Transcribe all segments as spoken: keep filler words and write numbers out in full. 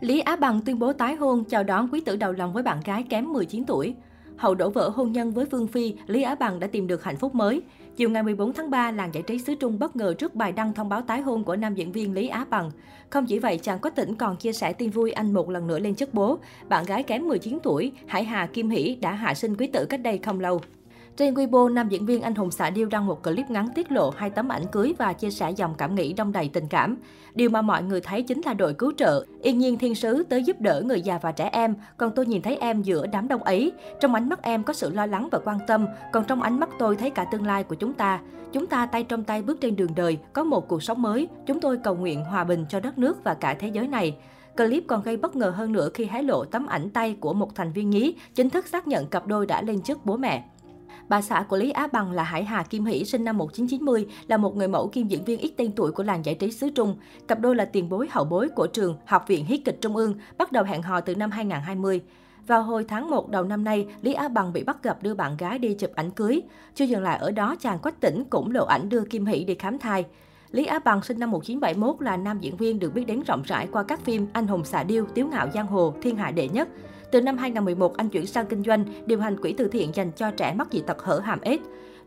Lý Á Bằng tuyên bố tái hôn, chào đón quý tử đầu lòng với bạn gái kém mười chín tuổi. Hậu đổ vỡ hôn nhân với Vương Phi, Lý Á Bằng đã tìm được hạnh phúc mới. Chiều ngày mười bốn tháng ba, làng giải trí xứ Trung bất ngờ trước bài đăng thông báo tái hôn của nam diễn viên Lý Á Bằng. Không chỉ vậy, chàng Quách Tỉnh còn chia sẻ tin vui anh một lần nữa lên chức bố. Bạn gái kém mười chín tuổi, Hải Hà Kim Hỷ đã hạ sinh quý tử cách đây không lâu. Trên Weibo, nam diễn viên Anh Hùng Xạ Điêu đăng một clip ngắn tiết lộ hai tấm ảnh cưới và chia sẻ dòng cảm nghĩ đong đầy tình cảm. Điều mà mọi người thấy chính là đội cứu trợ, Yên Nhiên thiên sứ tới giúp đỡ người già và trẻ em, còn tôi nhìn thấy em giữa đám đông ấy. Trong ánh mắt em có sự lo lắng và quan tâm, còn trong ánh mắt tôi thấy cả tương lai của chúng ta. Chúng ta tay trong tay bước trên đường đời, có một cuộc sống mới, chúng tôi cầu nguyện hòa bình cho đất nước và cả thế giới này. Clip còn gây bất ngờ hơn nữa khi hé lộ tấm ảnh tay của một thành viên nhí, chính thức xác nhận cặp đôi đã lên chức bố mẹ. Bà xã của Lý Á Bằng là Hải Hà Kim Hỷ sinh năm một nghìn chín trăm chín mươi, là một người mẫu kiêm diễn viên ít tên tuổi của làng giải trí xứ Trung. Cặp đôi là tiền bối hậu bối của trường Học viện Hí kịch Trung ương, bắt đầu hẹn hò từ năm hai nghìn không trăm hai mươi. Vào hồi tháng một đầu năm nay, Lý Á Bằng bị bắt gặp đưa bạn gái đi chụp ảnh cưới. Chưa dừng lại ở đó, chàng Quách Tỉnh cũng lộ ảnh đưa Kim Hỷ đi khám thai. Lý Á Bằng sinh năm một nghìn chín trăm bảy mươi mốt là nam diễn viên được biết đến rộng rãi qua các phim Anh Hùng Xạ Điêu, Tiếu Ngạo Giang Hồ, Thiên Hạ Đệ Nhất. Từ năm hai nghìn không trăm mười một, anh chuyển sang kinh doanh, điều hành quỹ từ thiện dành cho trẻ mắc dị tật hở hàm ếch.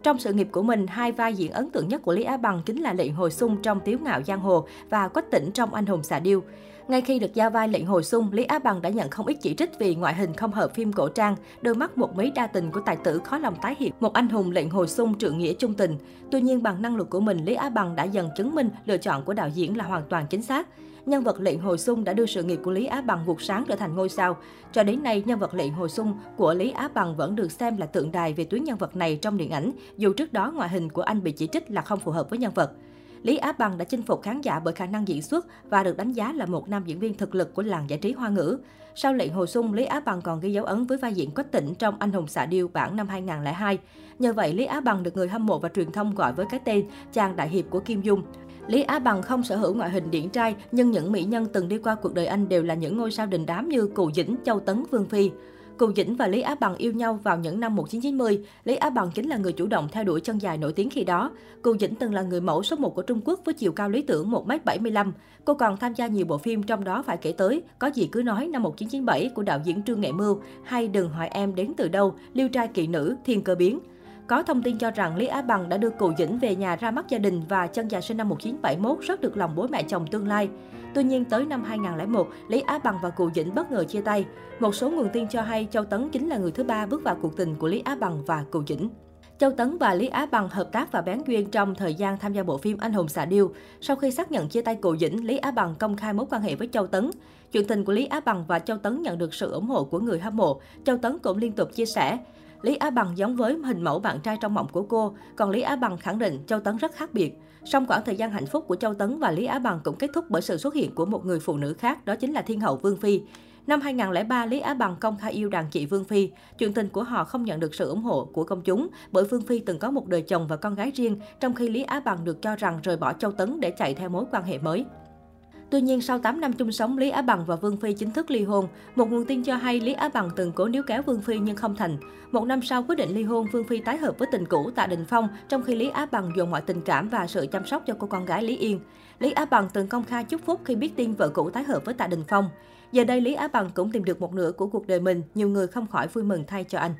Trong sự nghiệp của mình, hai vai diễn ấn tượng nhất của Lý Á Bằng chính là Lệnh Hồ Xung trong Tiếu Ngạo Giang Hồ và Quách Tỉnh trong Anh Hùng Xạ Điêu. Ngay khi được giao vai Lệnh Hồ Xung, Lý Á Bằng đã nhận không ít chỉ trích vì ngoại hình không hợp phim cổ trang, đôi mắt một mí đa tình của tài tử khó lòng tái hiện một anh hùng Lệnh Hồ Xung trượng nghĩa trung tình. Tuy nhiên, bằng năng lực của mình, Lý Á Bằng đã dần chứng minh lựa chọn của đạo diễn là hoàn toàn chính xác. Nhân vật Lệnh Hồ Xung đã đưa sự nghiệp của Lý Á Bằng vụt sáng trở thành ngôi sao. Cho đến nay, nhân vật Lệnh Hồ Xung của Lý Á Bằng vẫn được xem là tượng đài về tuyến nhân vật này trong điện ảnh, dù trước đó ngoại hình của anh bị chỉ trích là không phù hợp với nhân vật. Lý Á Bằng đã chinh phục khán giả bởi khả năng diễn xuất và được đánh giá là một nam diễn viên thực lực của làng giải trí Hoa ngữ. Sau Lệnh Hồ Xung, Lý Á Bằng còn ghi dấu ấn với vai diễn Quách Tỉnh trong Anh Hùng Xạ Điêu bản năm hai nghìn không trăm lẻ hai. Nhờ vậy, Lý Á Bằng được người hâm mộ và truyền thông gọi với cái tên chàng đại hiệp của Kim Dung. Lý Á Bằng không sở hữu ngoại hình điển trai, nhưng những mỹ nhân từng đi qua cuộc đời anh đều là những ngôi sao đình đám như Cù Dĩnh, Châu Tấn, Vương Phi. Cù Dĩnh và Lý Á Bằng yêu nhau vào những năm một nghìn chín trăm chín mươi. Lý Á Bằng chính là người chủ động theo đuổi chân dài nổi tiếng khi đó. Cù Dĩnh từng là người mẫu số một của Trung Quốc với chiều cao lý tưởng một mét bảy mươi lăm. Cô còn tham gia nhiều bộ phim, trong đó phải kể tới Có gì cứ nói năm một nghìn chín trăm chín mươi bảy của đạo diễn Trương Nghệ Mưu, hay Đừng hỏi em đến từ đâu, Liêu trai kỵ nữ, Thiên cơ biến. Có thông tin cho rằng Lý Á Bằng đã đưa Cù Dĩnh về nhà ra mắt gia đình và chân dài sinh năm một nghìn chín trăm bảy mươi mốt rất được lòng bố mẹ chồng tương lai. Tuy nhiên, tới năm hai nghìn không trăm lẻ một, Lý Á Bằng và Cù Dĩnh bất ngờ chia tay. Một số nguồn tin cho hay Châu Tấn chính là người thứ ba bước vào cuộc tình của Lý Á Bằng và Cù Dĩnh. Châu Tấn và Lý Á Bằng hợp tác và bén duyên trong thời gian tham gia bộ phim Anh Hùng Xạ Điêu. Sau khi xác nhận chia tay Cù Dĩnh, Lý Á Bằng công khai mối quan hệ với Châu Tấn. Chuyện tình của Lý Á Bằng và Châu Tấn nhận được sự ủng hộ của người hâm mộ. Châu Tấn cũng liên tục chia sẻ Lý Á Bằng giống với hình mẫu bạn trai trong mộng của cô, còn Lý Á Bằng khẳng định Châu Tấn rất khác biệt. Song khoảng thời gian hạnh phúc của Châu Tấn và Lý Á Bằng cũng kết thúc bởi sự xuất hiện của một người phụ nữ khác, đó chính là Thiên hậu Vương Phi. Năm hai nghìn không trăm lẻ ba, Lý Á Bằng công khai yêu đàn chị Vương Phi. Chuyện tình của họ không nhận được sự ủng hộ của công chúng bởi Vương Phi từng có một đời chồng và con gái riêng, trong khi Lý Á Bằng được cho rằng rời bỏ Châu Tấn để chạy theo mối quan hệ mới. Tuy nhiên, sau tám năm chung sống, Lý Á Bằng và Vương Phi chính thức ly hôn. Một nguồn tin cho hay Lý Á Bằng từng cố níu kéo Vương Phi nhưng không thành. Một năm sau quyết định ly hôn, Vương Phi tái hợp với tình cũ Tạ Đình Phong, trong khi Lý Á Bằng dồn mọi tình cảm và sự chăm sóc cho cô con gái Lý Yên. Lý Á Bằng từng công khai chúc phúc khi biết tin vợ cũ tái hợp với Tạ Đình Phong. Giờ đây, Lý Á Bằng cũng tìm được một nửa của cuộc đời mình, nhiều người không khỏi vui mừng thay cho anh.